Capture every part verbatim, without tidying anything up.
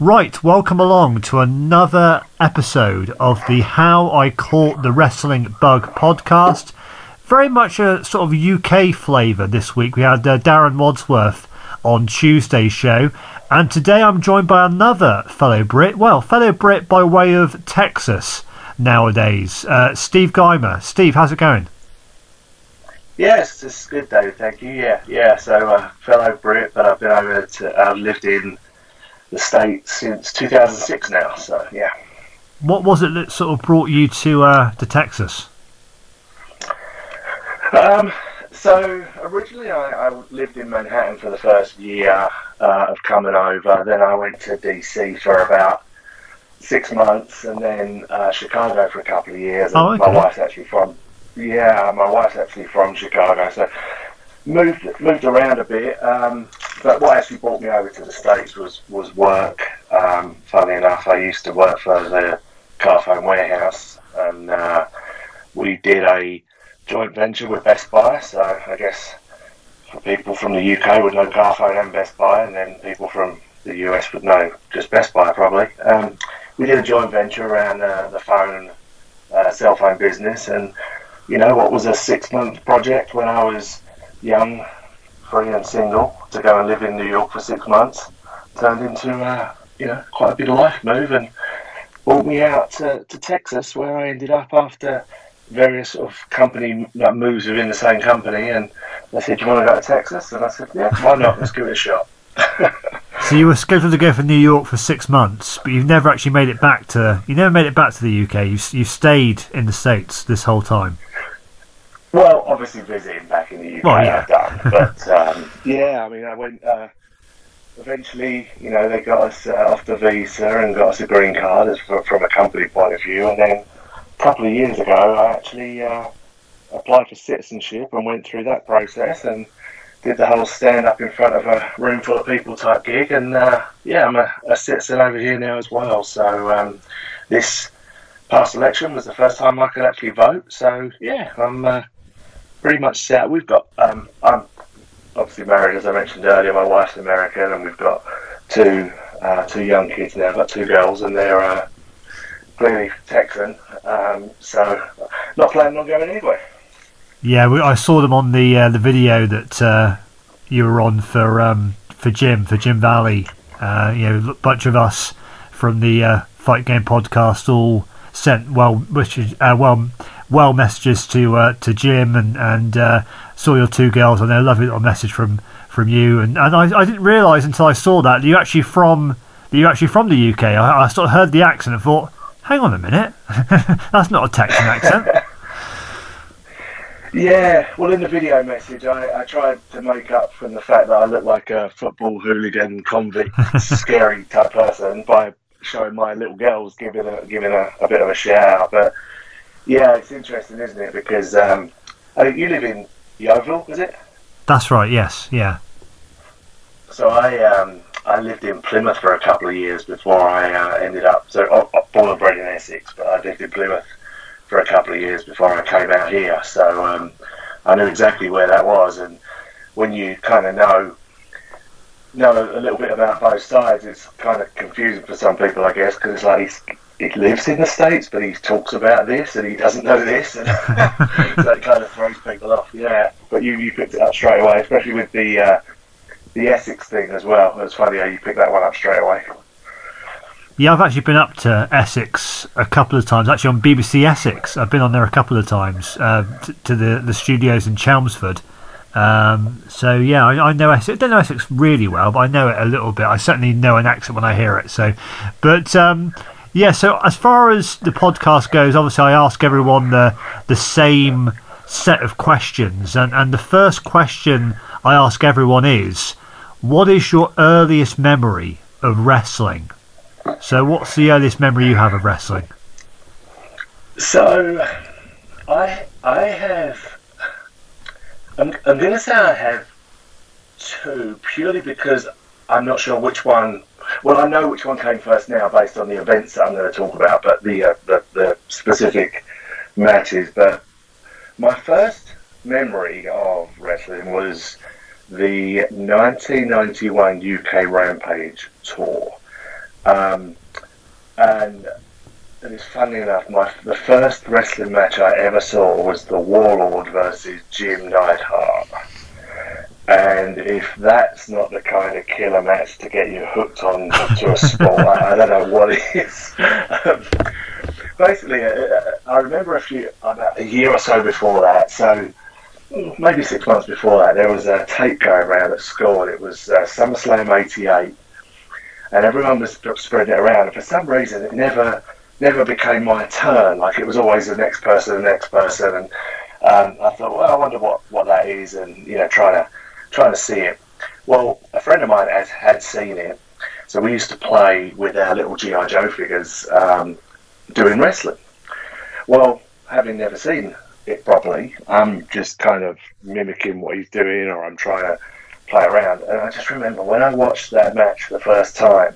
Right, welcome along to another episode of the How I Caught the Wrestling Bug podcast. Very much a sort of U K flavour this week. We had uh, Darren Wadsworth on Tuesday's show, and today I'm joined by another fellow Brit, well, fellow Brit by way of Texas nowadays, uh, Steve Gymer. Steve, how's it going? Yes, it's good, Dave, thank you. Yeah, yeah. So uh, fellow Brit, but I've been over to, I've lived in the States since two thousand six now, so yeah. What was it that sort of brought you to uh, to Texas? Um, so originally I, I lived in Manhattan for the first year uh, of coming over, then I went to D C for about six months, and then uh, Chicago for a couple of years. Oh, okay. My wife's actually from... Yeah, my wife's actually from Chicago, so moved moved around a bit. Um, but what actually brought me over to the States was was work. Um, funnily enough, I used to work for the Carphone Warehouse, and uh, we did a joint venture with Best Buy. So I guess for people from the U K would know Carphone and Best Buy, and then people from the U S would know just Best Buy probably. Um, we did a joint venture around uh, the phone, uh, cell phone business, and you know, what was a six-month project when I was young, free and single, to go and live in New York for six months, turned into, uh, you know, quite a big life move and brought me out to, to Texas, where I ended up after various sort of company moves within the same company. And they said, do you want to go to Texas? And I said, yeah, why not? Let's give it a shot. So you were scheduled to go for New York for six months, but you've never actually made it back to, you never made it back to the U K. You've, you've stayed in the States this whole time. Well, obviously visiting back in the U K, well, yeah. I've done, but um, yeah, I mean, I went, uh, eventually, you know, they got us uh, off the visa and got us a green card as for, from a company point of view, and then a couple of years ago, I actually uh, applied for citizenship and went through that process and did the whole stand-up in front of a room full of people type gig, and uh, yeah, I'm a, a citizen over here now as well, so um, this past election was the first time I could actually vote, so yeah, I'm... Uh, pretty much set. We've got, um, I'm obviously married, as I mentioned earlier, my wife's American, and we've got two uh, two young kids now, got two girls, and they're uh, clearly Texan, um, so not planning on going anywhere. Yeah, we, I saw them on the uh, the video that uh, you were on for um, for Jim, for Jim Valley, uh, you know, a bunch of us from the uh, Fight Game podcast all sent well wishes, uh, well, well messages to uh, to Jim, and and uh, saw your two girls, and a lovely little message from, from you, and, and I, I didn't realise until I saw that you actually from you actually from the U K. I, I sort of heard the accent and thought, hang on a minute, that's not a Texan accent. Yeah, well, in the video message, I, I tried to make up from the fact that I look like a football hooligan, convict, scary type person by showing my little girls giving a giving a, a bit of a shower, but. Yeah, it's interesting, isn't it? Because um, I think you live in Yeovil, is it? That's right. Yes. Yeah. So I um, I lived in Plymouth for a couple of years before I uh, ended up. So I, I'm born and bred in Essex, but I lived in Plymouth for a couple of years before I came out here. So um, I knew exactly where that was, and when you kind of know know a little bit about both sides, it's kind of confusing for some people, I guess, because it's like. It's, He lives in the States, but he talks about this, and he doesn't know this, and so it kind of throws people off. Yeah, but you, you picked it up straight away, especially with the uh, the Essex thing as well. It's funny how you picked that one up straight away. Yeah, I've actually been up to Essex a couple of times. Actually, on B B C Essex, I've been on there a couple of times uh, t- to the the studios in Chelmsford. Um, so yeah, I, I know Essex. I don't know Essex really well, but I know it a little bit. I certainly know an accent when I hear it. So, but. Um, Yeah, so as far as the podcast goes, obviously I ask everyone the the same set of questions. And, and the first question I ask everyone is, what is your earliest memory of wrestling? So what's the earliest memory you have of wrestling? So I I have... I'm, I'm going to say I have two, purely because I'm not sure which one... Well, I know which one came first now, based on the events that I'm going to talk about, but the uh, the, the specific matches. But my first memory of wrestling was the nineteen ninety-one U K Rampage Tour, Um, and it was funny enough, my, the first wrestling match I ever saw was the Warlord versus Jim Neidhart. And if that's not the kind of killer match to get you hooked on to a sport, I, I don't know what it is. Um, basically, uh, I remember a few, about a year or so before that, so maybe six months before that, there was a tape going around at school. It was uh, SummerSlam eighty-eight, and everyone was spreading it around. And for some reason, it never never became my turn. Like, it was always the next person, the next person. And um, I thought, well, I wonder what, what that is, and, you know, trying to, trying to see it. Well, a friend of mine had, had seen it, so we used to play with our little G I Joe figures um, doing wrestling. Well, having never seen it properly, I'm just kind of mimicking what he's doing, or I'm trying to play around. And I just remember when I watched that match for the first time,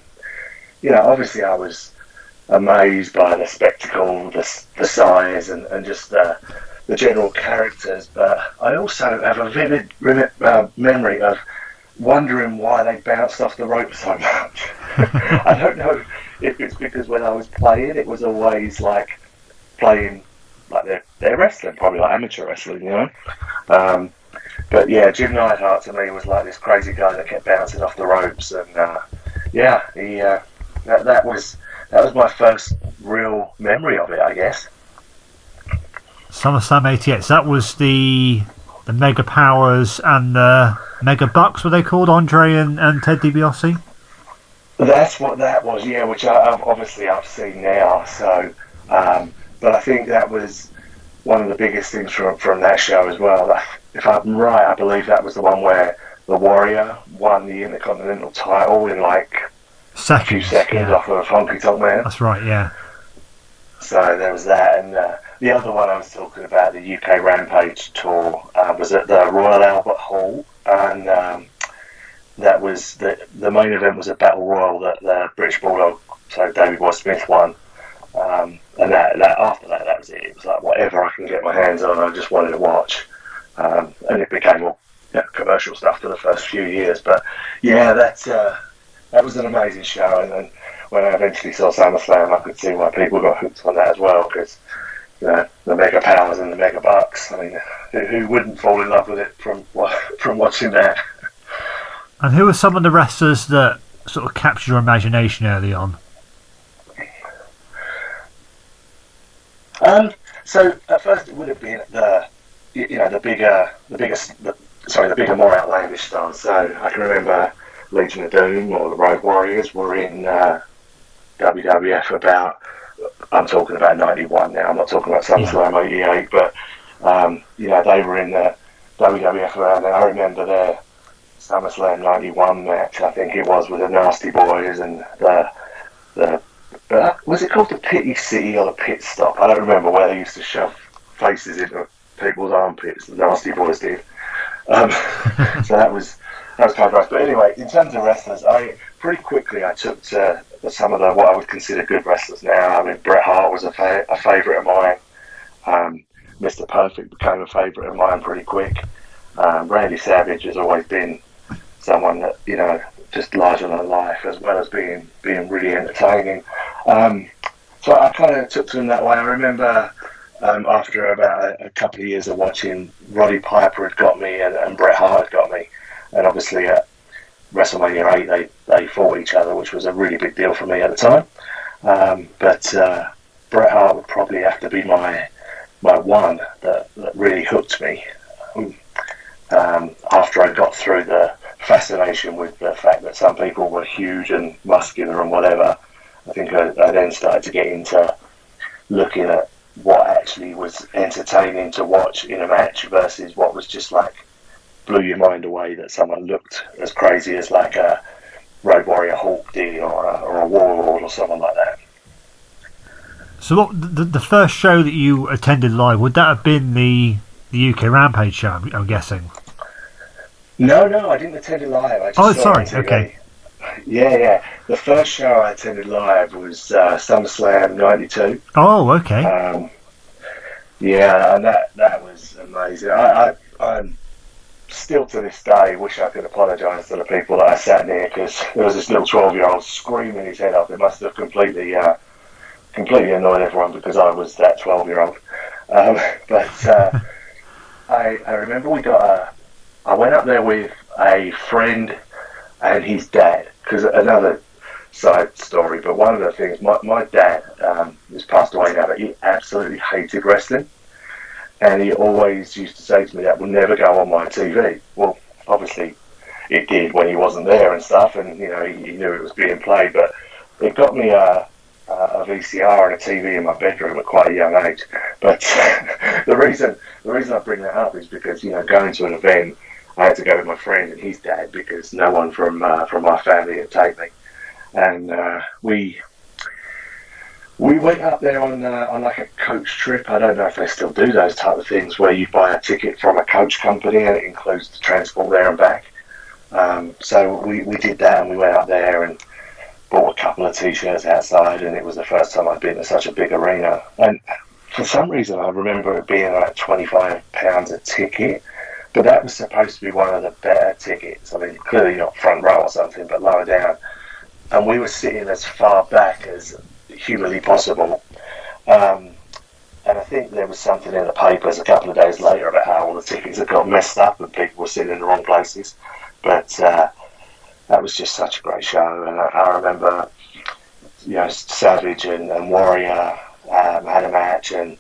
you know, obviously I was amazed by the spectacle, the, the size, and, and just the... the general characters, but I also have a vivid rem- uh, memory of wondering why they bounced off the rope so much. I don't know if it's because when I was playing, it was always like playing like they're, they're wrestling, probably like amateur wrestling, you know. Um, but yeah, Jim Neidhart to me was like this crazy guy that kept bouncing off the ropes, and uh, yeah, he uh, that that was that was my first real memory of it, I guess. SummerSlam eighty-eight, so that was the the Mega Powers and the Mega Bucks, were they called, Andre and, and Ted DiBiase? That's what that was, yeah, which I, I've, obviously I've seen now, so, um, but I think that was one of the biggest things from, from that show as well. If I'm right, I believe that was the one where the Warrior won the Intercontinental title in like seconds, a few seconds yeah. off of Honky Tonk Man. That's right, yeah. So there was that, and uh, the other one I was talking about, the U K Rampage Tour, uh, was at the Royal Albert Hall, and um, that was the the main event was a battle royal that the British Bulldog, so Davey Boy Smith, won, um, and that, that after that, that was it. It was like whatever I can get my hands on, I just wanted to watch, um, and it became all you know, commercial stuff for the first few years. But yeah, that's uh, that was an amazing show, and then when I eventually saw SummerSlam, I could see why people got hooked on that as well, because you know, the Mega Powers and the Mega Bucks, I mean, who, who wouldn't fall in love with it from from watching that? And who were some of the wrestlers that sort of captured your imagination early on? Um, so at first it would have been the you know the bigger the biggest the, sorry the bigger more outlandish stars. So I can remember Legion of Doom or the Road Warriors were in. Uh, W W F about, I'm talking about ninety-one now, I'm not talking about SummerSlam eighty-eight, but um, you know, they were in the W W F around then. I remember their SummerSlam ninety-one match, I think it was, with the Nasty Boys and the, the uh, was it called the Pity City or the Pit Stop? I don't remember where they used to shove faces into people's armpits, the Nasty Boys did. Um, so that was, that was kind of rough. But anyway, in terms of wrestlers, I pretty quickly I took to some of the what I would consider good wrestlers now. I mean, Bret Hart was a, fa- a favourite of mine. Um, Mr Perfect became a favourite of mine pretty quick. Um, Randy Savage has always been someone that, you know, just larger than life, as well as being being really entertaining. Um, so I kind of took to him that way. I remember um, after about a, a couple of years of watching, Roddy Piper had got me and, and Bret Hart had got me. And obviously at WrestleMania eight, they, they fought each other, which was a really big deal for me at the time. Um, but uh, Bret Hart would probably have to be my my one that, that really hooked me. Um, after I got through the fascination with the fact that some people were huge and muscular and whatever, I think I, I then started to get into looking at what actually was entertaining to watch in a match versus what was just like blew your mind away that someone looked as crazy as like a Road Warrior Hulk did or a, or a Warlord or someone like that. So what the, the first show that you attended live, would that have been the the U K Rampage show, I'm, I'm guessing? No, no, I didn't attend it live. I just oh, sorry, okay. Yeah, yeah. The first show I attended live was uh, SummerSlam ninety-two. Oh, okay. Um, yeah, and that, that was amazing. I, I I'm... still to this day wish I could apologise to the people that I sat near, because there was this little twelve-year-old screaming his head off. It must have completely, uh, completely annoyed everyone because I was that twelve-year-old. Um, but uh, I, I remember we got a. I went up there with a friend and his dad, because another side story. But one of the things, my my dad um, has passed away now, but he absolutely hated wrestling. And he always used to say to me, that will never go on my T V. Well, obviously it did when he wasn't there and stuff, and you know, he, he knew it was being played. But it got me a, a V C R and a T V in my bedroom at quite a young age. But the reason the reason I bring that up is because, you know, going to an event, I had to go with my friend and his dad because no one from uh, from my family had taken me. And uh, we... We went up there on uh, on like a coach trip. I don't know if they still do those type of things where you buy a ticket from a coach company and it includes the transport there and back. Um, so we, we did that, and we went up there and bought a couple of T-shirts outside, and it was the first time I'd been to such a big arena. And for some reason I remember it being like twenty-five pounds a ticket, but that was supposed to be one of the better tickets. I mean, clearly not front row or something, but lower down. And we were sitting as far back as humanly possible, um, and I think there was something in the papers a couple of days later about how all the tickets had got messed up and people were sitting in the wrong places. But uh, that was just such a great show, and I, I remember, you know, Savage and, and Warrior um, had a match, and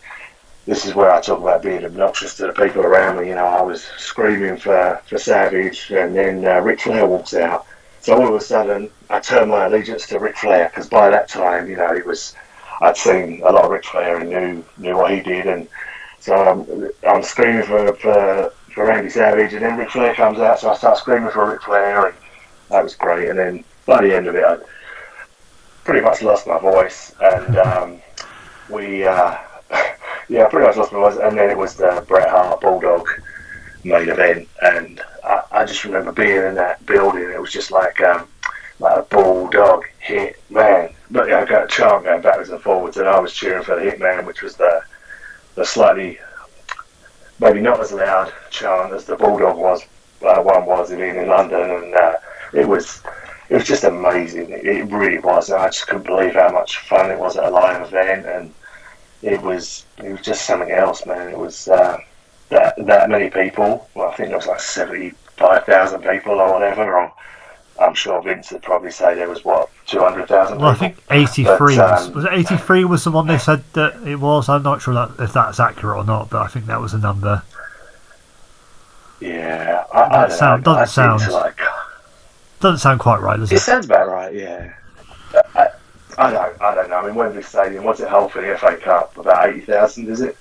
this is where I talk about being obnoxious to the people around me. You know, I was screaming for, for Savage, and then uh, Ric Flair walks out. So all of a sudden, I turned my allegiance to Ric Flair, because by that time, you know, it was, I'd seen a lot of Ric Flair and knew knew what he did, and so I'm, I'm screaming for, for for Randy Savage, and then Ric Flair comes out, so I start screaming for Ric Flair, and that was great. And then by the end of it, I pretty much lost my voice, and um, we, uh, yeah, I pretty much lost my voice, and then it was the Bret Hart Bulldog main event, and I, I just remember being in that building. It was just like um, like a bulldog hit man. But yeah, I got a chant going backwards and forwards, and I was cheering for the hit man, which was the the slightly maybe not as loud chant as the bulldog was uh, one was in in London, and uh, it was it was just amazing. It, it really was. And I just couldn't believe how much fun it was at a live event, and it was it was just something else, man. It was. Uh, That, that many people. Well, I think there was like seventy-five thousand people or whatever. Or I'm sure Vince would probably say there was, what, two hundred thousand people? Well, I think eighty-three. But, um, was it eighty-three was the one they said that it was? I'm not sure that, if that's accurate or not, but I think that was a number. Yeah. I, I don't sound, know. Doesn't, I sound, like, doesn't sound quite right, does it? It sounds about right, yeah. I, I, don't, I don't know. I mean, Wembley Stadium, what's it hold for the F A Cup? About eighty thousand, is it?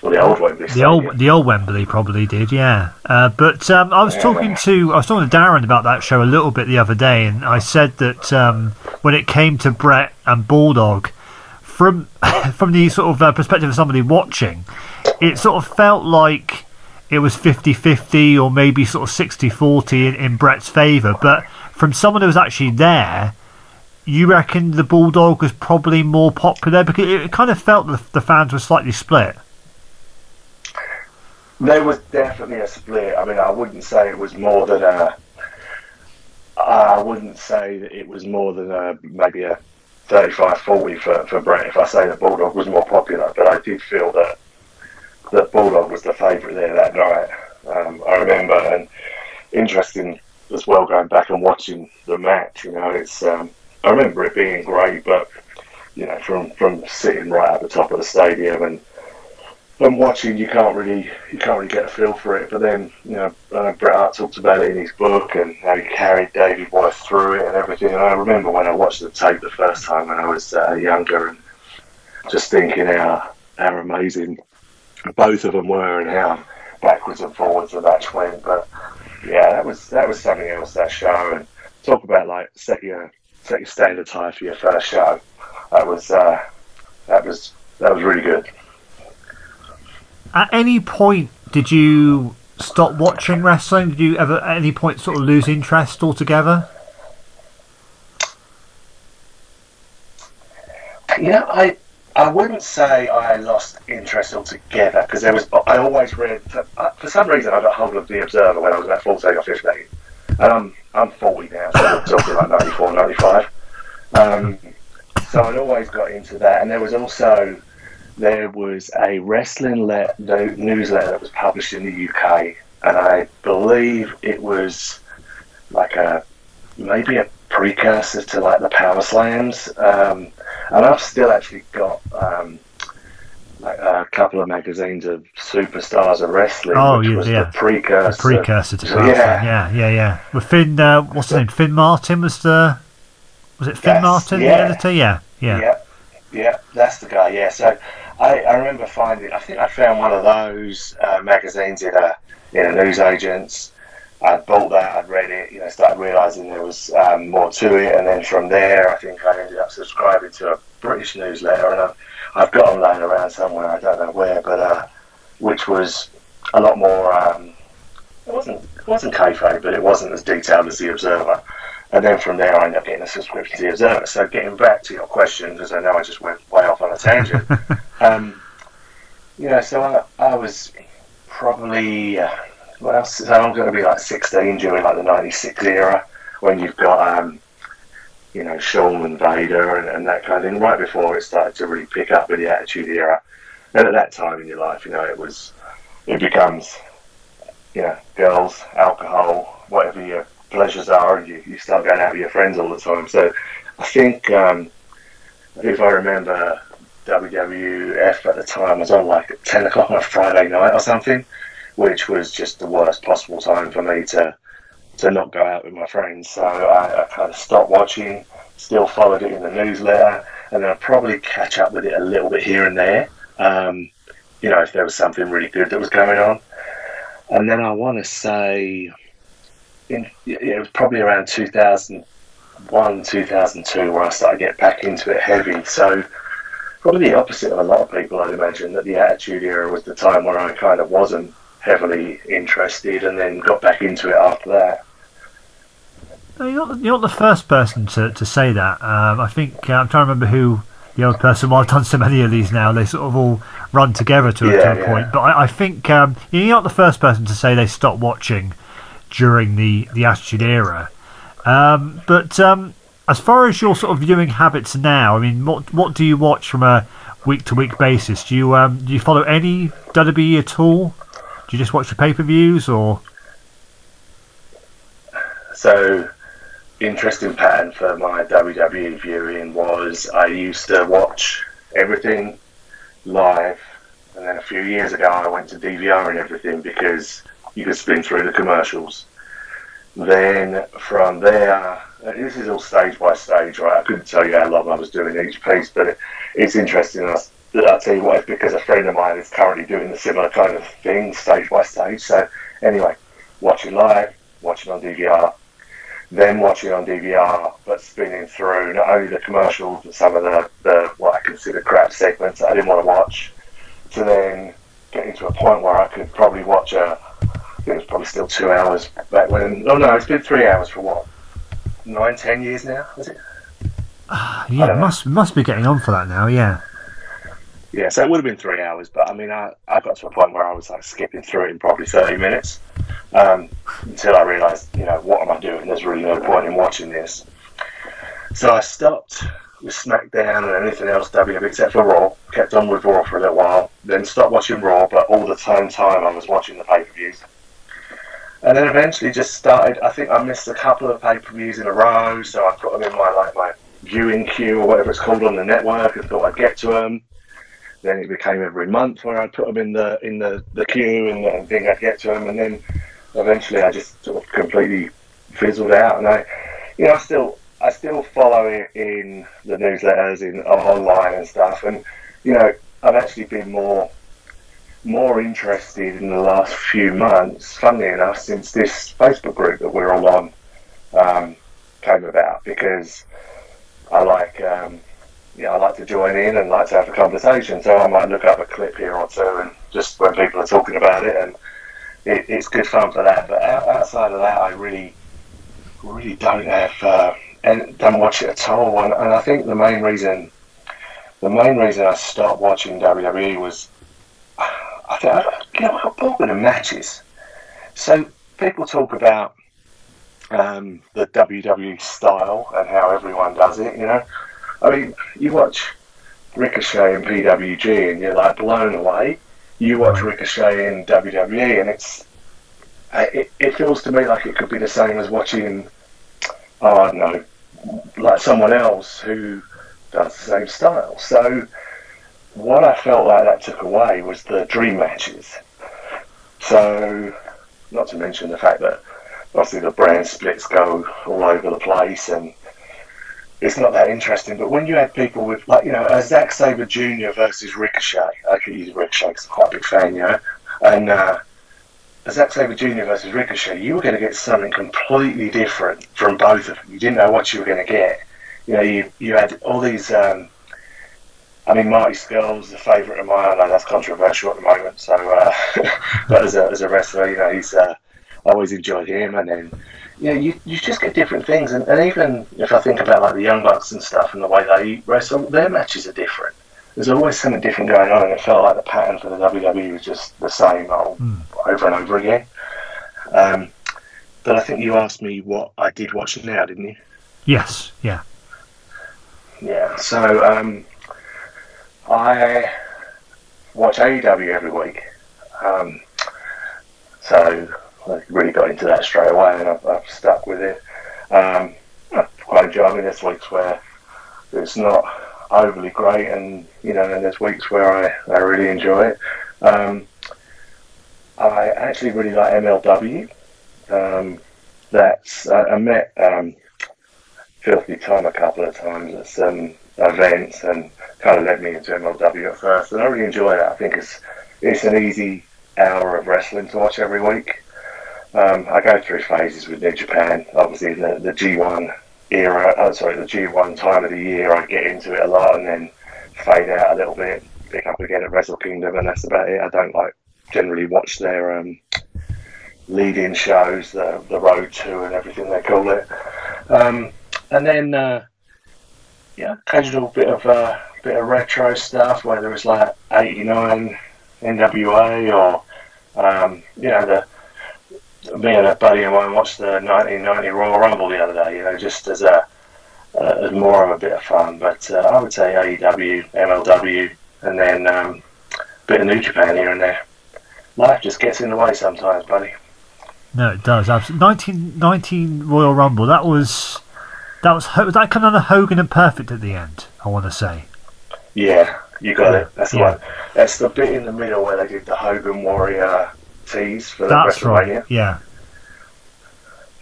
Well, the old Wembley. The old, the old Wembley probably did, yeah. Uh, but um, I was yeah. talking to I was talking to Darren about that show a little bit the other day, and I said that um, when it came to Bret and Bulldog, from from the sort of uh, perspective of somebody watching, it sort of felt like it was fifty-fifty or maybe sort of sixty-forty in, in Bret's favour. But from someone who was actually there, you reckon the Bulldog was probably more popular, because it kind of felt the, the fans were slightly split. There was definitely a split. I mean, I wouldn't say it was more than a... I wouldn't say that it was more than a, maybe a thirty-five forty for, for Bret, if I say that Bulldog was more popular. But I did feel that, that Bulldog was the favourite there that night. Um, I remember, and interesting as well, going back and watching the match, you know, it's... Um, I remember it being great, but, you know, from, from sitting right at the top of the stadium and When watching, you can't really you can't really get a feel for it. But then, you know, uh, Bret Hart talks about it in his book and how he carried Davey Boy through it and everything. And I remember when I watched the tape the first time when I was uh, younger, and just thinking how how amazing both of them were and how backwards and forwards the match went. But yeah, that was that was something else, that show. And talk about like set your set your standard high for your first show. That was uh, that was that was really good. At any point, did you stop watching wrestling? Did you ever, at any point, sort of lose interest altogether? You know, I I wouldn't say I lost interest altogether, because there was, I always read, for, for some reason I got hold of The Observer when I was about fourteen or fifteen, and I'm, I'm forty now, so I'm talking like ninety-four, ninety-five, um, so I'd always got into that. And there was also, there was a wrestling le- newsletter that was published in the U K, and I believe it was like a, maybe a precursor to like the Power Slams, um, and I've still actually got um, like a couple of magazines of Superstars of Wrestling, oh, which yeah, was yeah. the precursor, the precursor to Power Slam. Yeah, yeah, yeah. With Finn, uh, what's his name? Finn Martin was the, was it Finn yes, Martin yeah. the editor? Yeah, yeah, yeah, yeah. That's the guy. Yeah. So I, I remember finding, I think I found one of those uh, magazines in a in a newsagent's. I'd bought that, I'd read it, you know, started realising there was um, more to it, and then from there I think I ended up subscribing to a British newsletter, and I've, I've got them laying around somewhere, I don't know where, but uh, which was a lot more, um, it wasn't it wasn't kayfabe, but it wasn't as detailed as The Observer, and then from there I ended up getting a subscription to The Observer. So getting back to your question, because I know I just went way off on a tangent, um, you know, so I, I was probably... Uh, Well, so I'm going to be like sixteen during like the ninety-six era, when you've got, um, you know, Shawn and Vader and, and that kind of thing, right before it started to really pick up in the Attitude Era. And at that time in your life, you know, it was, it becomes, you know, girls, alcohol, whatever your pleasures are, and you, you start going out with your friends all the time. So I think, um, if I remember, W W F at the time was on like at ten o'clock on a Friday night or something, which was just the worst possible time for me to to not go out with my friends. So I, I kind of stopped watching, still followed it in the newsletter, and then I'd probably catch up with it a little bit here and there, um, you know, if there was something really good that was going on. And then I want to say, in, it was probably around two thousand one, two thousand two where I started getting back into it heavy. So probably the opposite of a lot of people, I'd imagine, that the Attitude Era was the time where I kind of wasn't heavily interested, and then got back into it after that. You're not, you're not the first person to, to say that. Um, I think uh, I'm trying to remember who the old person was. I've done so many of these now; they sort of all run together to a yeah, yeah. point. But I, I think um, you're not the first person to say they stopped watching during the the Attitude Era. Um, but um, as far as your sort of viewing habits now, I mean, what what do you watch from a week to week basis? Do you um, do you follow any W W E at all? Do you just watch the pay-per-views, or...? So, interesting pattern for my W W E viewing was I used to watch everything live, and then a few years ago I went to D V R and everything because you could spin through the commercials. Then from there, this is all stage by stage, right? I couldn't tell you how long I was doing each piece, but it, it's interesting. I was, I'll tell you what, it's because a friend of mine is currently doing a similar kind of thing, stage by stage. So anyway, watching live, watching on D V R, then watching on D V R, but spinning through not only the commercials, but some of the, the what I consider crap segments that I didn't want to watch, to then getting to a point where I could probably watch a, I think it was probably still two hours back when, oh no, it's been three hours for what, nine, ten years now, is it? Uh, yeah, must, must be getting on for that now, yeah. Yeah, so it would have been three hours, but I mean, I, I got to a point where I was like skipping through it in probably thirty minutes um, until I realised, you know, what am I doing? There's really no point in watching this. So I stopped with SmackDown and anything else W W E except for Raw, kept on with Raw for a little while, then stopped watching Raw, but all the same time I was watching the pay-per-views. And then eventually just started, I think I missed a couple of pay-per-views in a row, so I put them in my, like, my viewing queue or whatever it's called on the network and thought I'd get to them. Then it became every month where I'd put them in the in the, the queue and, and think I'd get to them, and then eventually I just sort of completely fizzled out. And I, you know, I still I still follow it in the newsletters, in online and stuff. And you know, I've actually been more more interested in the last few months, funnily enough, since this Facebook group that we're all on um, came about, because I like. Um, Yeah, I like to join in and like to have a conversation, so I might look up a clip here or two, and just when people are talking about it, and it, it's good fun for that. But outside of that, I really, really don't have uh, and don't watch it at all. And, and I think the main reason the main reason I stopped watching W W E was, I don't you know, I'm bored with the matches. So people talk about um, the W W E style and how everyone does it, you know. I mean, you watch Ricochet and P W G and you're like blown away. You watch Ricochet in W W E and it's it, it feels to me like it could be the same as watching, oh, I don't know, like someone else who does the same style. So what I felt like that took away was the dream matches. So not to mention the fact that obviously the brand splits go all over the place and it's not that interesting. But when you have people with, like, you know, a Zack Sabre Junior versus Ricochet, I could use Ricochet because I'm quite a big fan, you know, and uh, a Zack Sabre Junior versus Ricochet, you were going to get something completely different from both of them. You didn't know what you were going to get. You know, you, you had all these, um, I mean, Marty Skell's a favourite of mine. I know that's controversial at the moment, so, uh, but as a, as a wrestler, you know, he's, uh, I always enjoyed him, and then, yeah, you, you just get different things, and, and even if I think about like the Young Bucks and stuff and the way they wrestle, their matches are different. There's always something different going on, and it felt like the pattern for the W W E was just the same old, mm. over and over again. Um, but I think you asked me what I did watch now, didn't you? Yes, yeah. Yeah, so um, I watch A E W every week. Um, so... I really got into that straight away, and I've, I've stuck with it. Um, quite enjoying this weeks where it's not overly great, and you know, and there's weeks where I, I really enjoy it. Um, I actually really like M L W. Um, that's I, I met um, Filthy Tom a couple of times at some events, and kind of led me into M L W at first, and I really enjoy that. I think it's it's an easy hour of wrestling to watch every week. Um, I go through phases with New Japan. Obviously, the, the G one era, oh, sorry, the G one time of the year, I get into it a lot and then fade out a little bit, pick up again at Wrestle Kingdom, and that's about it. I don't like generally watch their um, lead-in shows, the the Road to and everything they call it. Um, and then, uh, yeah, occasional bit of uh, bit of retro stuff, whether it's like eighty-nine N W A or um, you know the. Me and a buddy of mine watched the nineteen ninety Royal Rumble the other day, you know, just as a uh, as more of a bit of fun. But uh, I would say A E W, M L W, and then um, a bit of New Japan here and there. Life just gets in the way sometimes, buddy. No, it does. Absolutely. nineteen nineteen Royal Rumble. That was that was was that kind of Hogan and Perfect at the end. I want to say. Yeah, you got yeah. it. That's the yeah. one. That's the bit in the middle where they did the Hogan Warrior. Tease for the That's WrestleMania. Right. Yeah.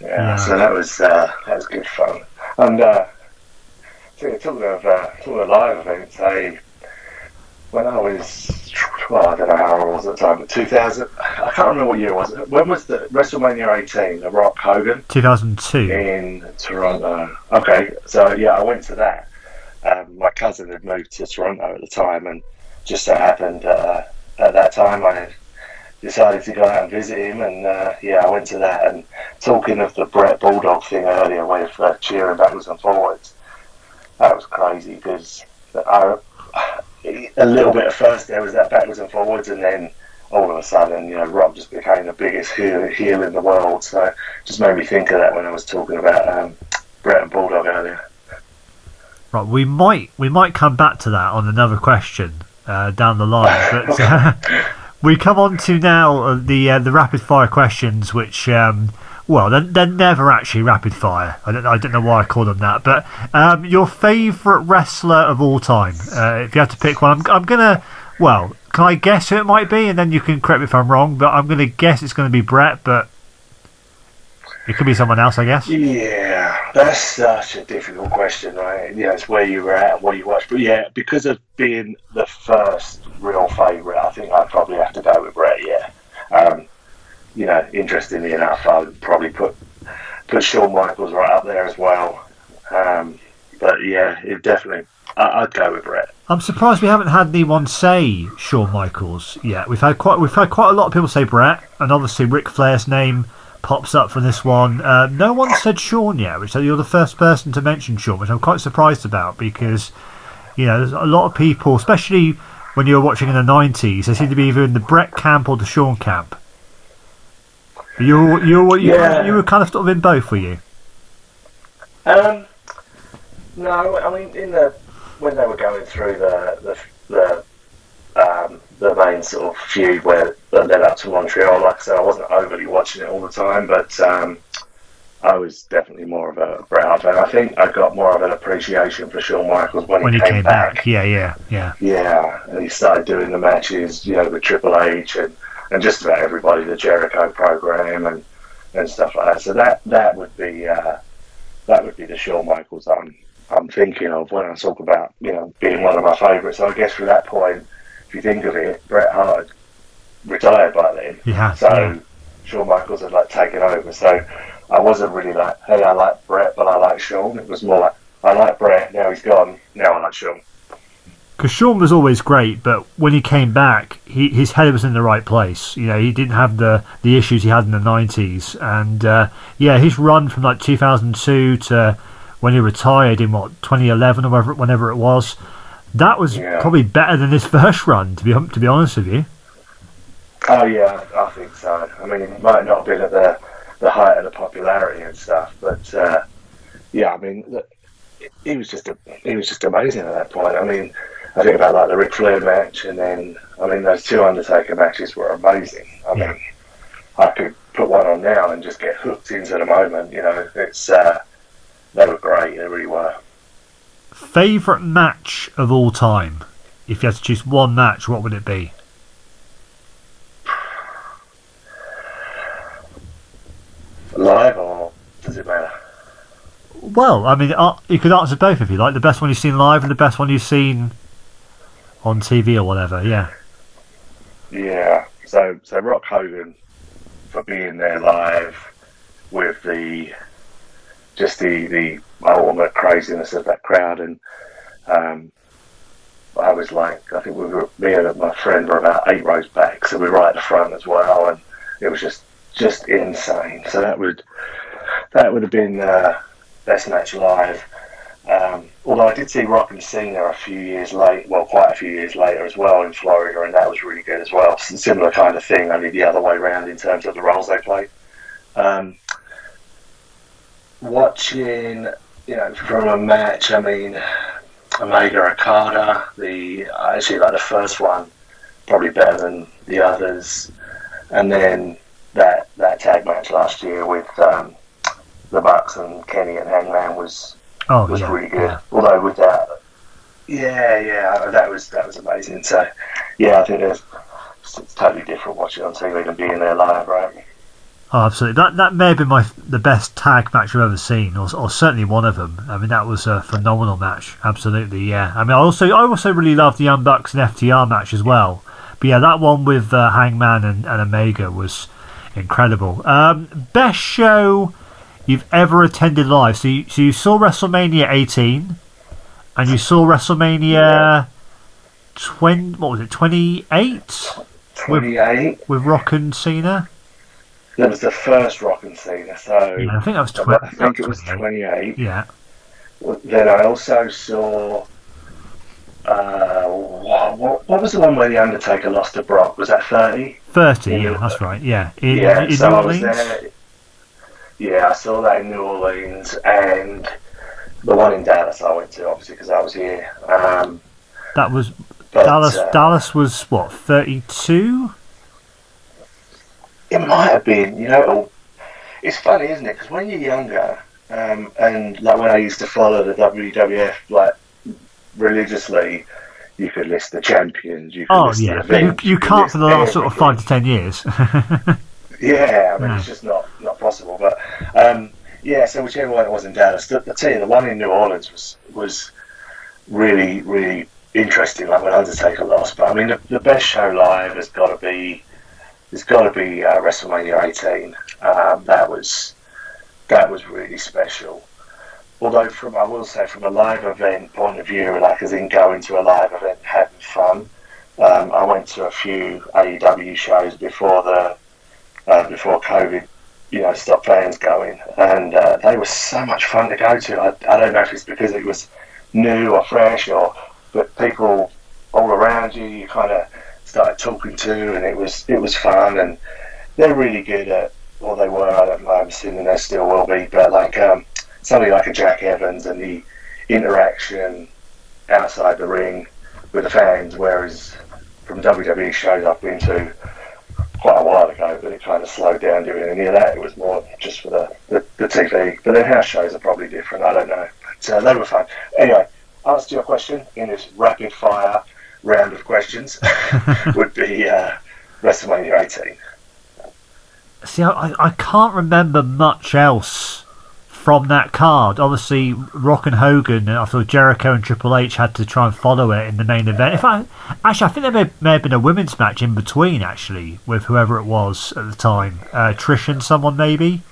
yeah, yeah. So that was uh, that was good fun. And uh, talking of uh, talking of live events, I, when I was well, I don't know how old I was at the time, but two thousand. I can't remember what year it was. When was the WrestleMania eighteen? The Rock Hogan. two thousand two in Toronto. Okay, so yeah, I went to that. Um, my cousin had moved to Toronto at the time, and just so happened uh, at that time I had. Decided to go out and visit him, and uh, yeah, I went to that. And talking of the Brett Bulldog thing earlier with uh, cheering backwards and forwards, that was crazy because I, a little bit at first there was that backwards and forwards, and then all of a sudden, you know, Rob just became the biggest heel, heel in the world. So it just made me think of that when I was talking about um, Brett and Bulldog earlier. Right, we might we might come back to that on another question uh, down the line, but. Uh... We come on to now the uh, the rapid fire questions, which um, well they're, they're never actually rapid fire. I don't I don't know why I call them that. But um, your favourite wrestler of all time, uh, if you had to pick one, I'm, I'm gonna well can I guess who it might be, and then you can correct me if I'm wrong. But I'm gonna guess it's gonna be Brett, but it could be someone else, I guess. Yeah, that's such a difficult question, right? Yeah, it's where you were at, what you watched. But yeah, because of being the first real favourite, I think I'd probably have to go with Brett, yeah. Um, you know, interestingly enough, I would probably put, put Shawn Michaels right up there as well. Um, but yeah, it definitely, I, I'd go with Brett. I'm surprised we haven't had anyone say Shawn Michaels yet. We've had quite, we've had quite a lot of people say Brett, and obviously Ric Flair's name pops up from this one. Uh, no one said Shawn yet, which you're the first person to mention Shawn, which I'm quite surprised about because You know, there's a lot of people, especially when you were watching in the nineties, they seem to be either in the Bret camp or the Shawn camp. You you you yeah. you were kind of sort of in both, were you? Um, no, I mean in the when they were going through the the the, um, the main sort of feud where that led up to Montreal. Like I said, I wasn't overly watching it all the time, but um, I was definitely more of a Bret Hart fan. I think I got more of an appreciation for Shawn Michaels when, when he, he came, came back. back. Yeah, yeah, yeah. Yeah, and he started doing the matches, you know, with Triple H and. And just about everybody, the Jericho program and, and stuff like that. So that that would be uh, that would be the Shawn Michaels I'm I'm thinking of when I talk about, you know, being one of my favourites. So I guess from that point, if you think of it, Bret Hart retired by then. Yeah. So yeah. Shawn Michaels had like taken over. So I wasn't really like, hey, I like Bret, but I like Shawn. It was more like, I like Bret, now he's gone, now I like Shawn. Because Shawn was always great, but when he came back, he, his head was in the right place. You know, he didn't have the, the issues he had in the nineties. And, uh, yeah, his run from, like, two thousand two to when he retired in, what, twenty eleven or whatever, whenever it was, that was yeah. probably better than his first run, to be to be honest with you. Oh, yeah, I think so. I mean, it might not have been at the, the height of the popularity and stuff, but, uh, yeah, I mean, he was just a, he was just amazing at that point. I mean... I think about like the Ric Flair match, and then I mean those two Undertaker matches were amazing. I yeah. mean, I could put one on now and just get hooked into the moment. You know, it's uh, they were great. They really were. Favorite match of all time? If you had to choose one match, what would it be? Live, or does it matter? Well, I mean, you could answer both if you like. The best one you've seen live, and the best one you've seen on T V or whatever, yeah. Yeah, so so Rock Hogan for being there live with the just the the ultimate craziness of that crowd, and um, I was like, I think we were me and my friend were about eight rows back, so we were right at the front as well, and it was just just insane. So that would that would have been uh, best match live. Um, although I did see Rock and Cena a few years late, well, quite a few years later as well in Florida, and that was really good as well. Similar kind of thing, only the other way around in terms of the roles they played. Um, watching, you know, from a match, I mean, Omega Okada, the I actually like the first one, probably better than the others, and then that that tag match last year with um, the Bucks and Kenny and Hangman was. Oh, was yeah, really good. Yeah. Although with that, yeah, yeah, that was that was amazing. So, yeah, I think it's, it's totally different watching on T V than being there live, right? Oh, absolutely. That that may have been my the best tag match I've ever seen, or or certainly one of them. I mean, that was a phenomenal match. Absolutely, yeah. I mean, I also I also really loved the Young Bucks and F T R match as well. But yeah, that one with uh, Hangman and, and Omega was incredible. Um, best show you've ever attended live. So you, so you saw WrestleMania eighteen, and you saw WrestleMania twenty. What was it? twenty-eight. Twenty-eight with, with Rock and Cena. That was the first Rock and Cena. So yeah, I think that was twenty. I think it was twenty-eight. Yeah. Then I also saw. Uh, what, what was the one where the Undertaker lost to Brock? Was that thirty? Thirty. Yeah, yeah, that's right. Yeah. In, yeah. In so New Orleans? I was there. Yeah, I saw that in New Orleans, and the one in Dallas I went to, obviously, because I was here. Um, that was... But, Dallas uh, Dallas was, what, thirty-two? It might have been, you know. It's funny, isn't it? Because when you're younger, um, and like when I used to follow the W W F, like, religiously, you could list the champions, you could oh, list yeah. the events, you, you, you can't for the last sort of five to ten years. Yeah, I mean, yeah. It's just not, not possible. But, um, yeah, so whichever one it was in Dallas, I tell you, the one in New Orleans was was really, really interesting, like when Undertaker lost. But, I mean, the, the best show live has got to be has got to be uh, WrestleMania eighteen. Um, that was that was really special. Although, from I will say, from a live event point of view, like as in going to a live event and having fun, um, I went to a few A E W shows before the... Uh, before COVID, you know, stopped fans going, and uh, they were so much fun to go to. I, I don't know if it's because it was new or fresh, or with people all around you, you kind of started talking to, and it was it was fun. And they're really good at, or they were, I don't know, I'm assuming they still will be, but like um, somebody like a Jack Evans and the interaction outside the ring with the fans, whereas from W W E shows I've been to quite a while ago, but it kind of slowed down doing any of that. It was more just for the, the, the T V. But then house shows are probably different, I don't know. But uh, they were fun. Anyway, answer to your question in this rapid fire round of questions would be uh, WrestleMania eighteen. See, I, I can't remember much else from that card. Obviously, Rock and Hogan, and I thought Jericho and Triple H had to try and follow it in the main event. If I actually, I think there may, may have been a women's match in between, actually, with whoever it was at the time, uh, Trish and someone maybe.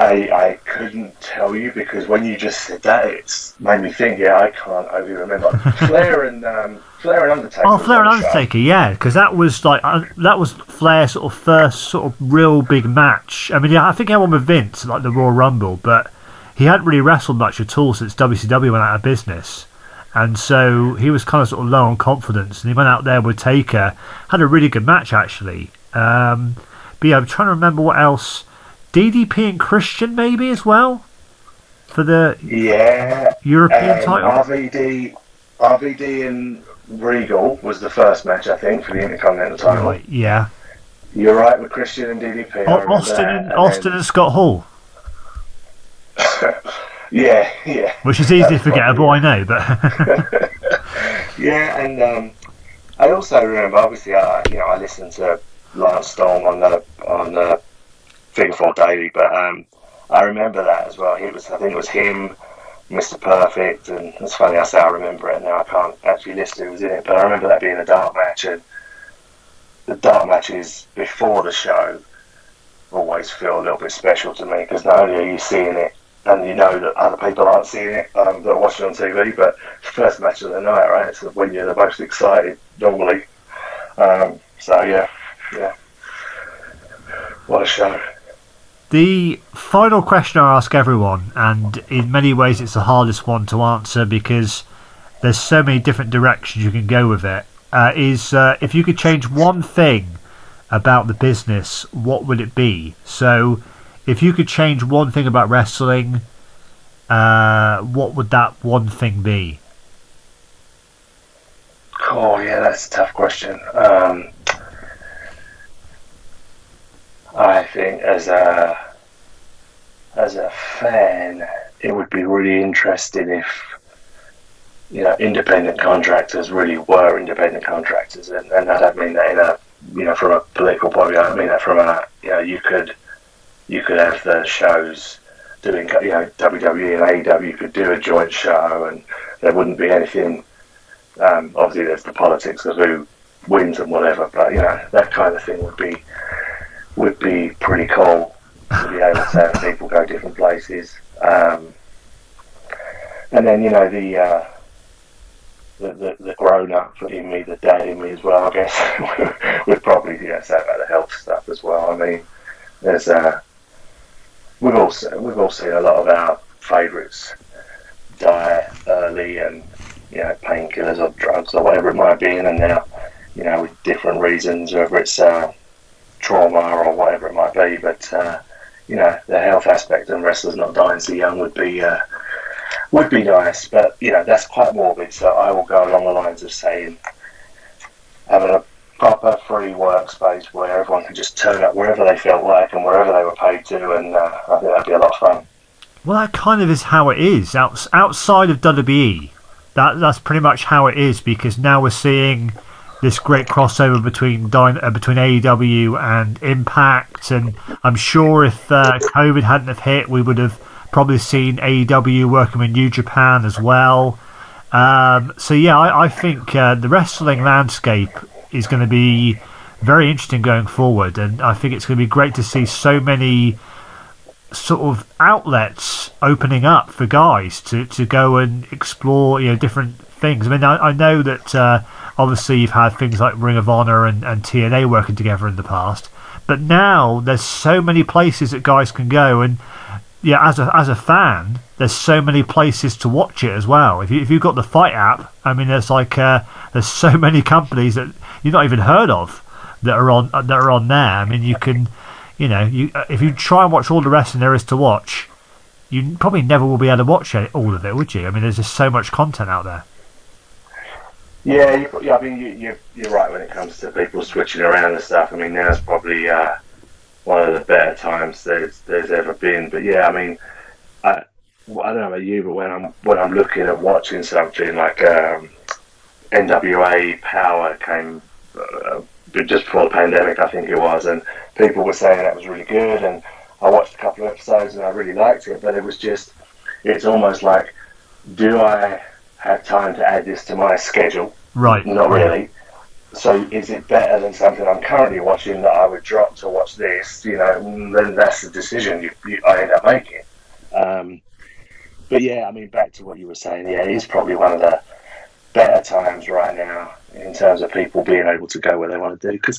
I I couldn't tell you, because when you just said that, it's made me think. Yeah, I can't overly remember. Flair and um, Flair and Undertaker. Oh, Flair and Undertaker, yeah, because that was like uh, that was Flair's sort of first sort of real big match. I mean, yeah, I think he had one with Vince, like the Royal Rumble, but he hadn't really wrestled much at all since W C W went out of business, and so he was kind of sort of low on confidence, and he went out there with Taker, had a really good match actually. Um, but yeah, I'm trying to remember what else. D D P and Christian maybe as well for the yeah European um, title. R V D, R V D and Regal was the first match, I think, for the Intercontinental title. Right, yeah, you're right with Christian and D D P. O- Austin and, and Austin then... and Scott Hall. yeah, yeah. Which is easily forgettable, yeah. I know, but yeah, and um, I also remember. Obviously, I you know I listened to Lance Storm on the on the. Figure Four Daily, but um, I remember that as well. It was, I think it was him, Mr Perfect, and it's funny I say I remember it now. I can't actually list who was in it, but I remember that being a dark match, and the dark matches before the show always feel a little bit special to me, because not only are you seeing it, and you know that other people aren't seeing it um, that are watching on T V, but it's the first match of the night, right? It's when you're the most excited normally. Um, so yeah, yeah. What a show. The final question I ask everyone, and in many ways it's the hardest one to answer because there's so many different directions you can go with it, uh, is uh, if you could change one thing about the business, what would it be? So if you could change one thing about wrestling, uh, what would that one thing be? Oh, yeah, that's a tough question. Um, I think as a as a fan, it would be really interesting if, you know, independent contractors really were independent contractors, and, and I don't mean that in a, you know, from a political point of view. I don't mean that from a, you know, you could you could have the shows doing, you know, W W E and A E W could do a joint show, and there wouldn't be anything. Um, obviously, there's the politics of who wins and whatever, but you know, that kind of thing would be. would be pretty cool to be able to have people go different places, um, and then you know the, uh, the the the grown up in me, the dad in me as well. I guess would probably you know say about the health stuff as well. I mean, there's uh, we've all we've all seen a lot of our favourites die early, and you know painkillers or drugs or whatever it might be, and now you know with different reasons, whether it's uh, trauma or whatever it might be, but uh, you know the health aspect and wrestlers not dying so young would be uh, would be nice, but you know that's quite morbid, so I will go along the lines of saying having a proper free workspace where everyone can just turn up wherever they felt like and wherever they were paid to, and uh, I think that'd be a lot of fun. Well, that kind of is how it is Out- outside of W W E. That that's pretty much how it is, because now we're seeing this great crossover between uh, between A E W and Impact, and I'm sure if uh, COVID hadn't have hit, we would have probably seen A E W working with New Japan as well. Um, so yeah, I, I think uh, the wrestling landscape is going to be very interesting going forward, and I think it's going to be great to see so many sort of outlets opening up for guys to, to go and explore, you know, different things. I mean, I, I know that uh, obviously you've had things like Ring of Honor and, and T N A working together in the past, but now there's so many places that guys can go, and yeah, as a as a fan, there's so many places to watch it as well. If you if you've got the Fight app, I mean, there's like uh, there's so many companies that you've not even heard of that are on that are on there. I mean, you can, you know, you if you try and watch all the wrestling there is to watch, you probably never will be able to watch all of it, would you? I mean, there's just so much content out there. Yeah, you, yeah. I mean, you, you, you're right when it comes to people switching around and stuff. I mean, now's probably uh, one of the better times there's there's ever been. But yeah, I mean, I, I don't know about you, but when I'm when I'm looking at watching something like um, N W A Power came uh, just before the pandemic, I think it was, and people were saying that was really good, and I watched a couple of episodes and I really liked it. But it was just, it's almost like, do I have time to add this to my schedule? Right. Not really. So is it better than something I'm currently watching that I would drop to watch this? You know, then that's the decision you, you, I end up making. Um, but yeah, I mean, back to what you were saying, yeah, it is probably one of the better times right now in terms of people being able to go where they want to do. Because,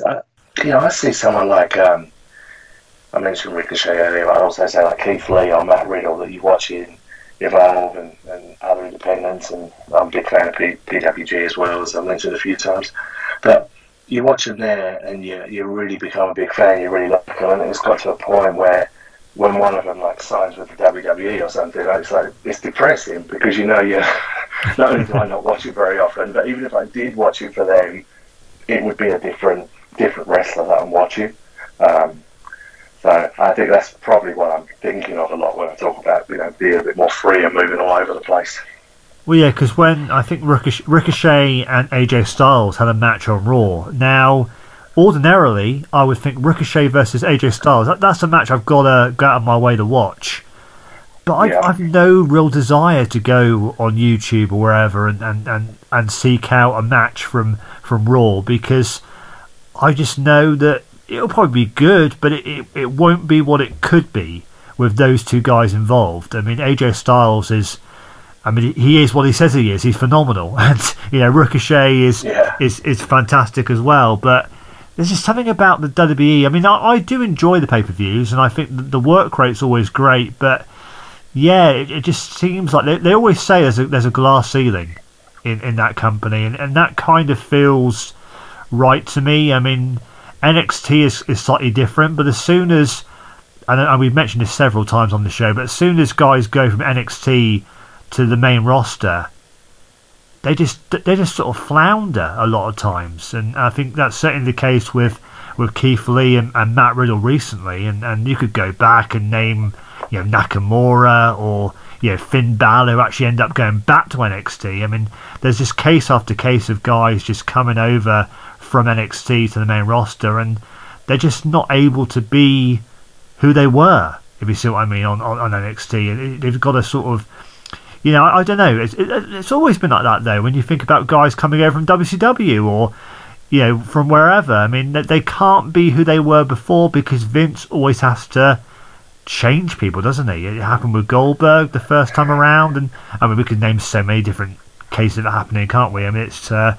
you know, I see someone like, um, I mentioned Ricochet earlier, but I also say like Keith Lee or Matt Riddle that you watch in Evolve and, and other independents, and I'm a big fan of P, PWG as well, as I've mentioned a few times. But you watch them there and you you really become a big fan, you really like them, and it's got to a point where when one of them like signs with the W W E or something, it's like, it's depressing, because you know, you not only do I not watch it very often, but even if I did watch it for them, it would be a different different wrestler that I'm watching. Um, So I think that's probably what I'm thinking of a lot when I talk about, you know, being a bit more free and moving all over the place. Well, yeah, because when I think Ricochet, Ricochet and A J Styles had a match on Raw. Now, ordinarily, I would think Ricochet versus A J Styles, that, that's a match I've got to go out of my way to watch. But I, yeah. I've no real desire to go on YouTube or wherever and, and, and, and seek out a match from, from Raw, because I just know that it'll probably be good, but it, it, it won't be what it could be with those two guys involved. I mean, A J Styles is, I mean, he is what he says he is. He's phenomenal, and you know, Ricochet is yeah. is is fantastic as well. But there's just something about the W W E. I mean, I, I do enjoy the pay per views, and I think the, the work rate's always great. But yeah, it, it just seems like they they always say there's a there's a glass ceiling in, in that company, and and that kind of feels right to me. I mean, N X T is, is slightly different, but as soon as, and we've mentioned this several times on the show, but as soon as guys go from N X T to the main roster, they just they just sort of flounder a lot of times, and I think that's certainly the case with, with Keith Lee and, and Matt Riddle recently, and, and you could go back and name, you know, Nakamura or, you know, Finn Balor, who actually end up going back to N X T. I mean, there's just case after case of guys just coming over from N X T to the main roster, and they're just not able to be who they were, if you see what I mean, on, on, on N X T. And they've got a sort of, you know, I, I don't know, it's, it, it's always been like that though, when you think about guys coming over from W C W or, you know, from wherever. I mean, they, they can't be who they were before, because Vince always has to change people, doesn't he? It happened with Goldberg the first time around, and I mean, we could name so many different cases of it happening, can't we? I mean, it's uh,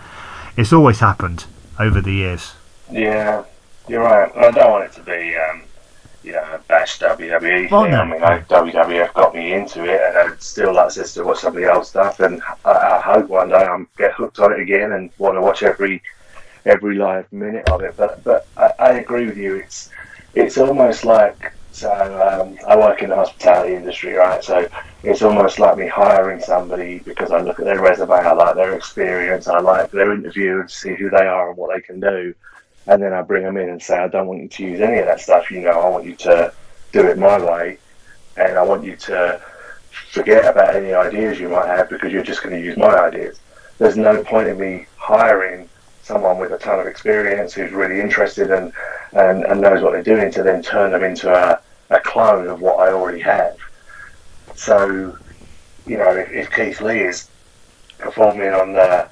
it's always happened over the years. Yeah, you're right. I don't want it to be, um, you know, a bash W W E well, thing. No. I mean, like, W W F got me into it, and I'd still like to still watch some of the old stuff, and I, I hope one day I'm get hooked on it again and want to watch every every live minute of it. But but I, I agree with you. It's it's almost like, so um, I work in the hospitality industry, right? So it's almost like me hiring somebody because I look at their resume, I like their experience, I like their interview and see who they are and what they can do. And then I bring them in and say, I don't want you to use any of that stuff, you know, I want you to do it my way. And I want you to forget about any ideas you might have, because you're just going to use my ideas. There's no point in me hiring someone with a ton of experience who's really interested and, and, and knows what they're doing to then turn them into a, a clone of what I already have. So, you know, if, if Keith Lee is performing on the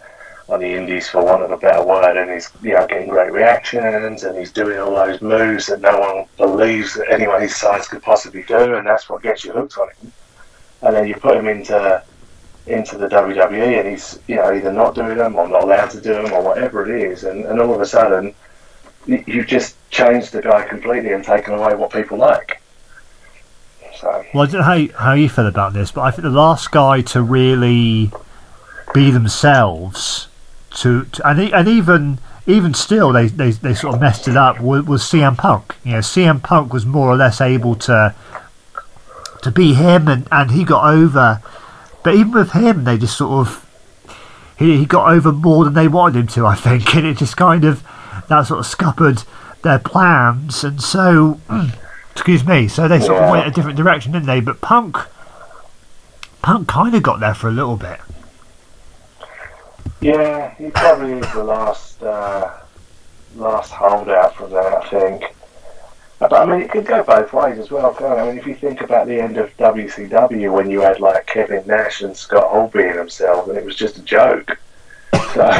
on the indies, for want of a better word, and he's, you know, getting great reactions, and he's doing all those moves that no one believes that anyone his size could possibly do, and that's what gets you hooked on him. And then you put him into into the W W E, and he's, you know, either not doing them or not allowed to do them or whatever it is, and, and all of a sudden you've just changed the guy completely and taken away what people like. So. Well, I don't know how you, how you feel about this, but I think the last guy to really be themselves, to, to and and even even still they, they, they sort of messed it up, was, was C M Punk. You know, C M Punk was more or less able to to be him, and, and he got over. But even with him, they just sort of he he got over more than they wanted him to, I think, and it just kind of that sort of scuppered their plans, and so. Excuse me. So they sort yeah. of went a different direction, didn't they? But Punk, Punk kind of got there for a little bit. Yeah, he probably is the last, uh, last holdout from that, I think. But I mean, it could go both ways as well, can't it? I mean, if you think about the end of W C W when you had like Kevin Nash and Scott Hall being themselves, and it was just a joke. So,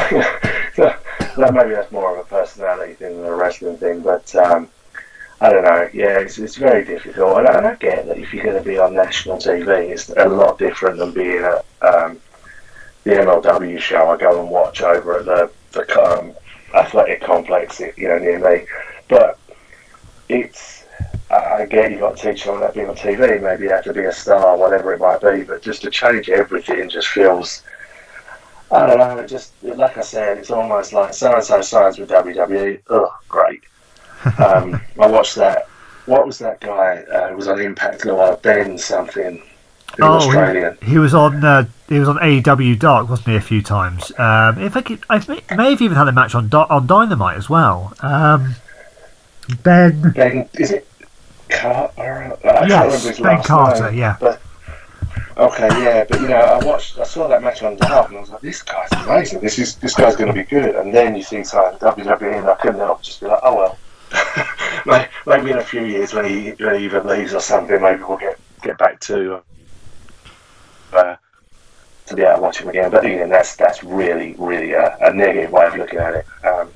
so that maybe that's more of a personality thing than a wrestling thing, but. Um, I don't know, yeah, it's it's very difficult. And I, I get that if you're going to be on national T V, it's a lot different than being at um, the M L W show I go and watch over at the, the um, athletic complex, you know, near me. But it's, I get you've got to teach someone that being on T V, maybe you have to be a star, whatever it might be, but just to change everything just feels... I don't know, it just, like I said, it's almost like so-and-so signs with W W E, ugh, great. um, I watched that. What was that guy uh, who was on Impact? Or Ben something. He was oh, Australian. He, he was on. Uh, he was on A E W Dark, wasn't he? A few times. Um, in fact, I may have even had a match on on Dynamite as well. Um, Ben. Ben is it Carter? I yes, Ben Carter. Name, yeah. But, okay, yeah, but you know, I watched. I saw that match on Dark, and I was like, "This guy's amazing. This is this guy's going to be good." And then you see something W W E, and I couldn't help just be like, "Oh well." Like, maybe in a few years when he, when he even leaves or something, maybe we'll get, get back to uh, to be able to watch him again. But again, that's that's really really a, a negative way of looking at it. Um,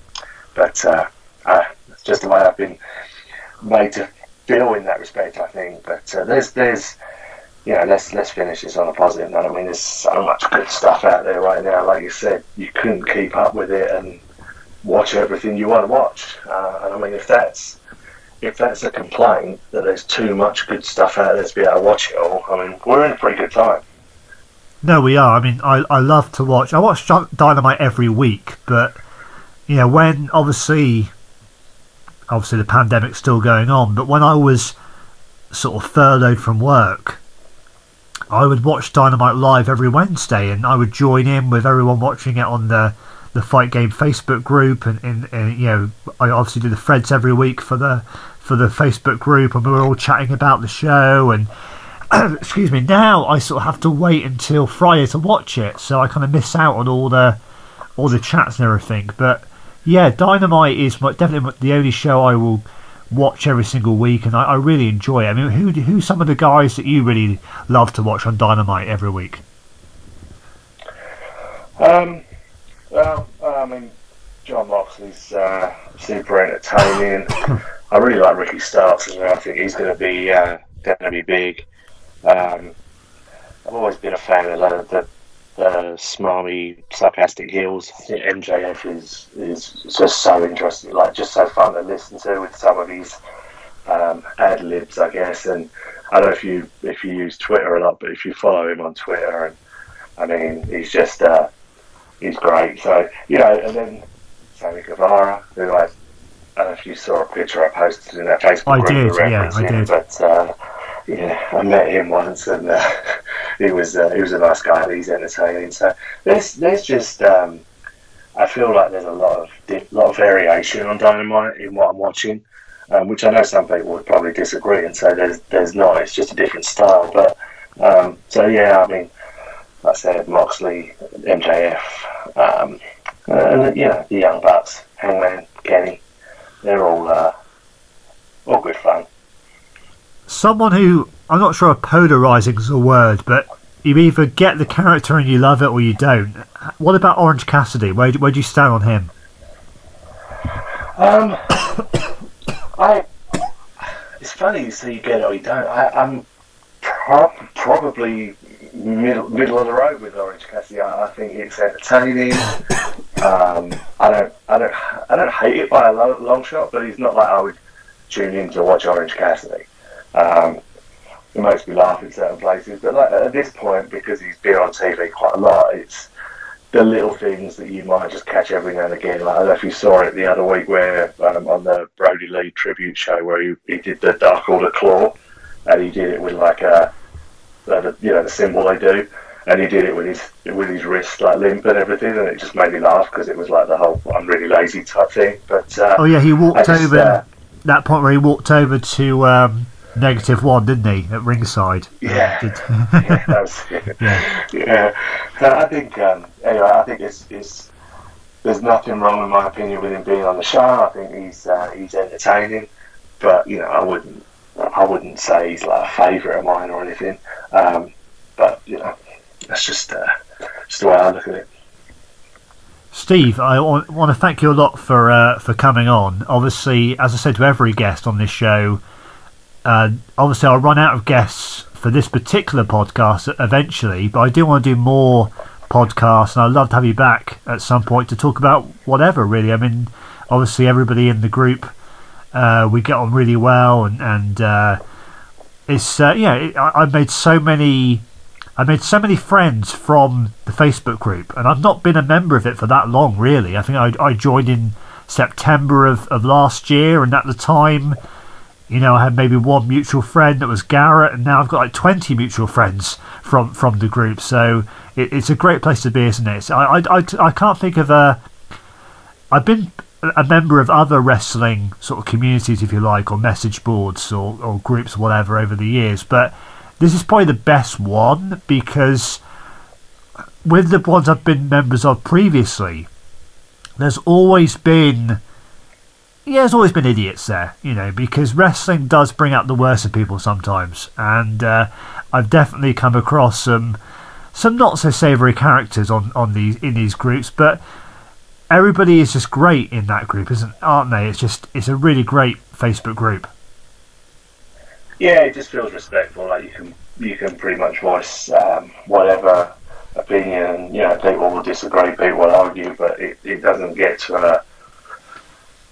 but uh, uh, it's just the way I've been made to feel in that respect, I think. But uh, there's there's you know let's let's finish this on a positive note. I mean, there's so much good stuff out there right now. Like you said, you couldn't keep up with it and watch everything you want to watch, uh, and I mean, if that's if that's a complaint that there's too much good stuff out there to be able to watch it all, I mean, we're in a pretty good time. No, we are. I mean, I, I love to watch. I watch Dynamite every week, but you know, when obviously, obviously the pandemic's still going on, but when I was sort of furloughed from work, I would watch Dynamite live every Wednesday, and I would join in with everyone watching it on the. the Fight Game Facebook group, and, and, and you know, I obviously do the threads every week for the for the Facebook group, and we were all chatting about the show. And excuse me, now I sort of have to wait until Friday to watch it, so I kind of miss out on all the all the chats and everything. But yeah, Dynamite is my, definitely the only show I will watch every single week, and I, I really enjoy it. I mean, who who's some of the guys that you really love to watch on Dynamite every week? Um. Well, I mean, John Moxley's uh, super entertaining. I really like Ricky Starks as well. I think he's going to be uh, going to be big. Um, I've always been a fan of a lot of the, the smarmy, sarcastic heels. I think M J F is is just so interesting, like just so fun to listen to with some of his um, ad libs, I guess. And I don't know if you if you use Twitter a lot, but if you follow him on Twitter, and I mean, he's just. Uh, He's great, so you know. And then Sammy Guevara, who I, I don't know if you saw a picture I posted in that Facebook I group. I did, yeah, I him, did. But uh, yeah, I met him once, and uh, he was uh, he was a nice guy. He's entertaining. So there's there's just um, I feel like there's a lot of di- lot of variation on Dynamite in what I'm watching, um, which I know some people would probably disagree and say there's there's not. It's just a different style. But um, so yeah, I mean. Like I said, Moxley, M J F, um, and you know, the Young Bucks, Hangman, Kenny, they're all uh, all good fun. Someone who, I'm not sure if polarising is a word, but you either get the character and you love it or you don't. What about Orange Cassidy? Where, where do you stand on him? Um, I. It's funny you say you get it or you don't. I, I'm pro- probably... Middle, middle of the road with Orange Cassidy. I, I think it's entertaining. Um, I don't, I don't, I don't hate it by a lo- long shot, but he's not like I would tune in to watch Orange Cassidy. Um, He makes me laugh in certain places, but like, at this point, because he's been on T V quite a lot, it's the little things that you might just catch every now and again. Like, I don't know if you saw it the other week where um, on the Brody Lee tribute show where he, he did the Dark Order Claw, and he did it with like a, a you know the symbol they do, and he did it with his with his wrist like limp and everything, and it just made me laugh because it was like the whole I'm really lazy type thing. But uh, oh yeah, he walked just, over uh, that point where he walked over to. Um... Negative one, didn't he, at ringside? Yeah, uh, yeah, that was, yeah. yeah. So I think um, anyway, I think it's, it's there's nothing wrong in my opinion with him being on the show. I think he's uh, he's entertaining, but you know, I wouldn't I wouldn't say he's like a favourite of mine or anything. Um, but you know, that's just uh, just the way I look at it. Steve, I want to thank you a lot for uh, for coming on. Obviously, as I said to every guest on this show. Uh, obviously I'll run out of guests for this particular podcast eventually, but I do want to do more podcasts, and I'd love to have you back at some point to talk about whatever, really. I mean, obviously everybody in the group, uh, we get on really well, and, and uh, it's uh, yeah it, I, I've made so many I made so many friends from the Facebook group, and I've not been a member of it for that long, really. I think I, I joined in September of, of last year, and at the time, you know, I had maybe one mutual friend that was Garrett, and now I've got like twenty mutual friends from, from the group. So it, it's a great place to be, isn't it? So I, I, I, I can't think of a... I've been a member of other wrestling sort of communities, if you like, or message boards or, or groups or whatever over the years. But this is probably the best one, because with the ones I've been members of previously, there's always been... Yeah, there's always been idiots there, you know, because wrestling does bring out the worst of people sometimes, and uh, I've definitely come across some some not so savoury characters on, on these in these groups. But everybody is just great in that group, isn't aren't they? It's just it's a really great Facebook group. Yeah, it just feels respectful. Like you can you can pretty much voice um, whatever opinion. You know, people will disagree, people will argue, but it, it doesn't get to a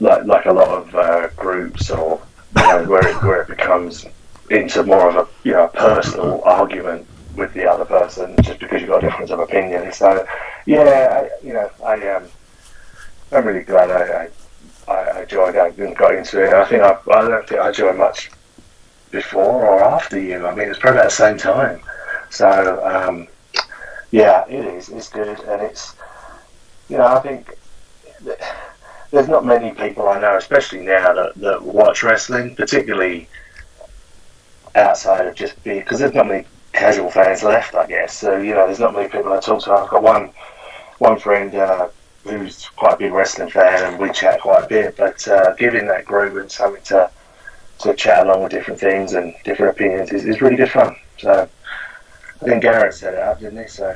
Like like a lot of uh, groups, or you know, where it where it becomes into more of a you know a personal argument with the other person just because you've got a difference of opinion. So yeah, I, you know I um I'm really glad I I, I joined and got into it. I think I I don't think I joined much before or after you. I mean, it's probably about the same time. So um, yeah, it is. It's good, and it's you know I think. That, There's not many people I know, especially now, that, that watch wrestling, particularly outside of just being... Because there's not many casual fans left, I guess. So, you know, there's not many people I talk to. I've got one one friend uh, who's quite a big wrestling fan, and we chat quite a bit. But uh, giving that group and something to, to chat along with different things and different opinions is, is really good fun. So, I think Garrett set it up, didn't he? So...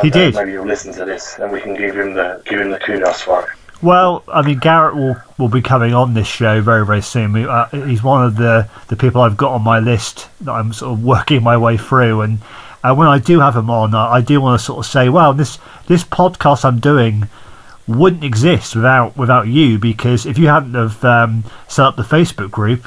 He did. Maybe you'll listen to this, and we can give him the give him the kudos for it. Well, I mean, Garrett will, will be coming on this show very very soon. We, uh, he's one of the, the people I've got on my list that I'm sort of working my way through. And uh, when I do have him on, I, I do want to sort of say, well, this this podcast I'm doing wouldn't exist without without you, because if you hadn't have um, set up the Facebook group,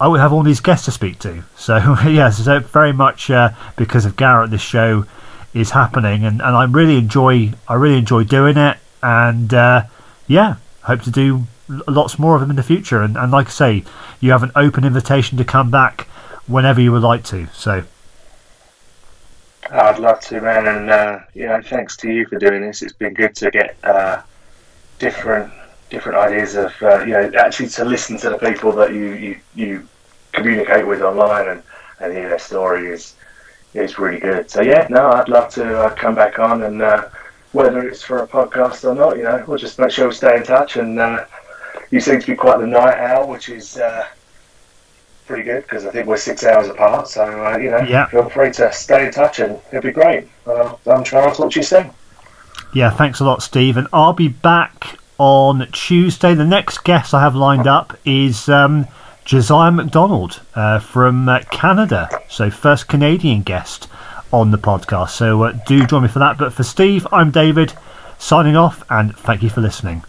I would have all these guests to speak to. So yeah, so very much uh, because of Garrett, this show is happening, and, and I really enjoy I really enjoy doing it, and uh, yeah, hope to do lots more of them in the future, and, and like I say, you have an open invitation to come back whenever you would like to. So I'd love to, man, and uh, yeah, thanks to you for doing this. It's been good to get uh, different different ideas of uh, you know actually to listen to the people that you you, you communicate with online, and, and hear their stories. It's really good. So yeah, no, I'd love to uh, come back on, and uh, whether it's for a podcast or not, you know, we'll just make sure we stay in touch. And uh, you seem to be quite the night owl, which is uh, pretty good, because I think we're six hours apart. So uh, you know, yeah. Feel free to stay in touch, and it'll be great. Uh, I'm trying to talk to you soon. Yeah, thanks a lot, Steve. And I'll be back on Tuesday. The next guest I have lined up is. Um, Josiah McDonald uh, from uh, Canada, so first Canadian guest on the podcast. So uh, do join me for that. But for Steve, I'm David, signing off, and thank you for listening.